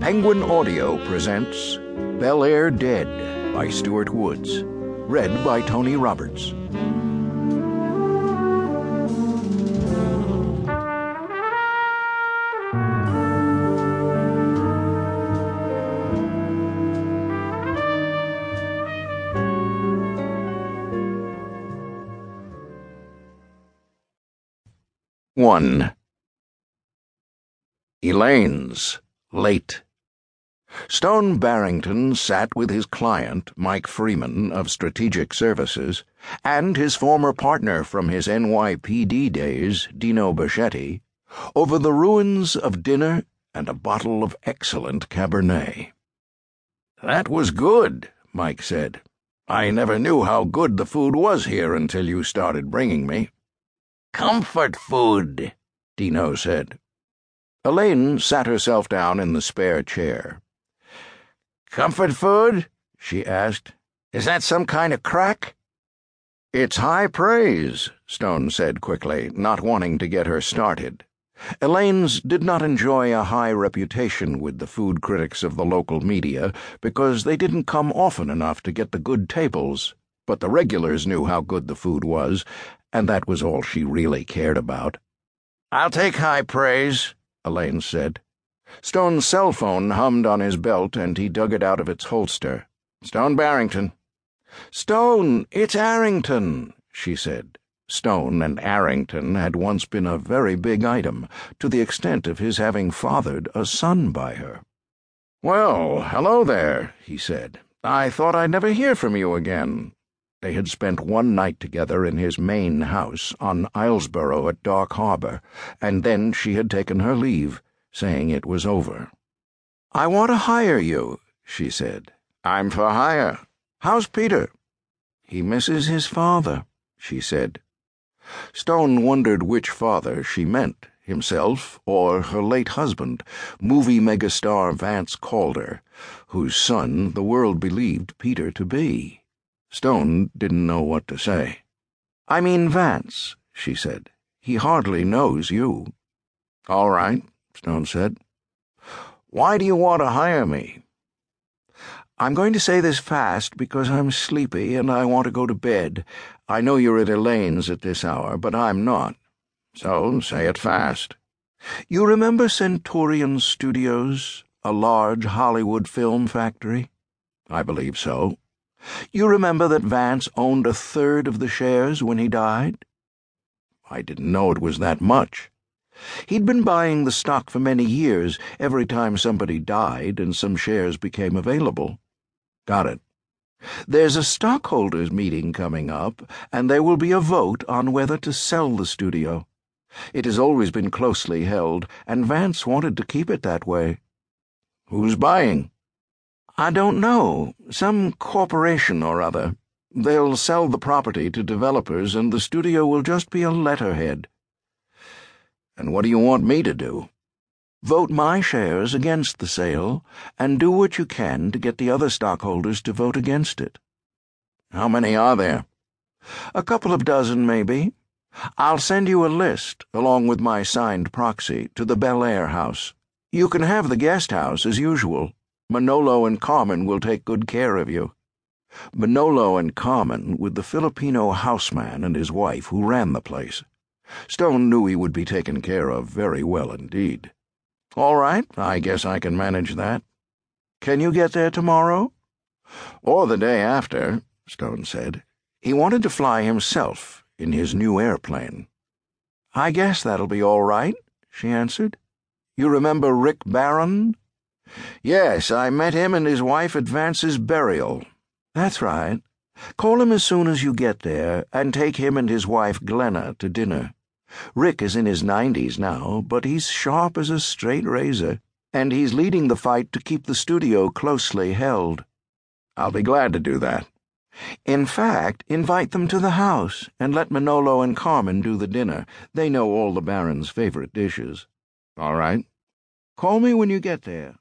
Penguin Audio presents Bel-Air Dead by Stuart Woods, read by Tony Roberts. One. Elaine's, late. Stone Barrington sat with his client, Mike Freeman of Strategic Services, and his former partner from his NYPD days, Dino Buschetti, over the ruins of dinner and a bottle of excellent Cabernet. "That was good," Mike said. "I never knew how good the food was here until you started bringing me." "Comfort food," Dino said. Elaine sat herself down in the spare chair. "Comfort food?" she asked. "Is that some kind of crack?" "It's high praise," Stone said quickly, not wanting to get her started. Elaine's did not enjoy a high reputation with the food critics of the local media because they didn't come often enough to get the good tables, but the regulars knew how good the food was, and that was all she really cared about. "I'll take high praise," Elaine said. Stone's cell phone hummed on his belt, and he dug it out of its holster. "Stone Barrington." "Stone, it's Arrington," she said. Stone and Arrington had once been a very big item, to the extent of his having fathered a son by her. "Well, hello there," he said. "I thought I'd never hear from you again." They had spent one night together in his main house on Islesboro at Dark Harbor, and then she had taken her leave, saying it was over. "I want to hire you," she said. "I'm for hire." "How's Peter?" "He misses his father," she said. Stone wondered which father she meant, himself or her late husband, movie megastar Vance Calder, whose son the world believed Peter to be. Stone didn't know what to say. "I mean Vance," she said. "He hardly knows you." "All right," Stone said. "Why do you want to hire me?" "I'm going to say this fast because I'm sleepy and I want to go to bed. I know you're at Elaine's at this hour, but I'm not. So say it fast." "You remember Centurion Studios, a large Hollywood film factory?" "I believe so." "You remember that Vance owned a third of the shares when he died?" "I didn't know it was that much." "He'd been buying the stock for many years, every time somebody died and some shares became available." "Got it." "There's a stockholders' meeting coming up, and there will be a vote on whether to sell the studio. It has always been closely held, and Vance wanted to keep it that way." "Who's buying?" "I don't know. Some corporation or other. They'll sell the property to developers, and the studio will just be a letterhead." "And what do you want me to do?" "Vote my shares against the sale, and do what you can to get the other stockholders to vote against it." "How many are there?" "A couple of dozen, maybe. I'll send you a list, along with my signed proxy, to the Bel-Air House. You can have the guest house as usual. Manolo and Carmen will take good care of you." Manolo and Carmen with the Filipino houseman and his wife who ran the place. Stone knew he would be taken care of very well indeed. "All right, I guess I can manage that." "Can you get there tomorrow?" "Or the day after," Stone said. He wanted to fly himself in his new airplane. "I guess that'll be all right," she answered. "You remember Rick Barron?" "Yes, I met him and his wife at Vance's burial." "That's right. Call him as soon as you get there, and take him and his wife Glenna to dinner. Rick is in his 90s now, but he's sharp as a straight razor, and he's leading the fight to keep the studio closely held." "I'll be glad to do that." "In fact, invite them to the house, and let Manolo and Carmen do the dinner. They know all the Baron's favorite dishes." "All right." "Call me when you get there."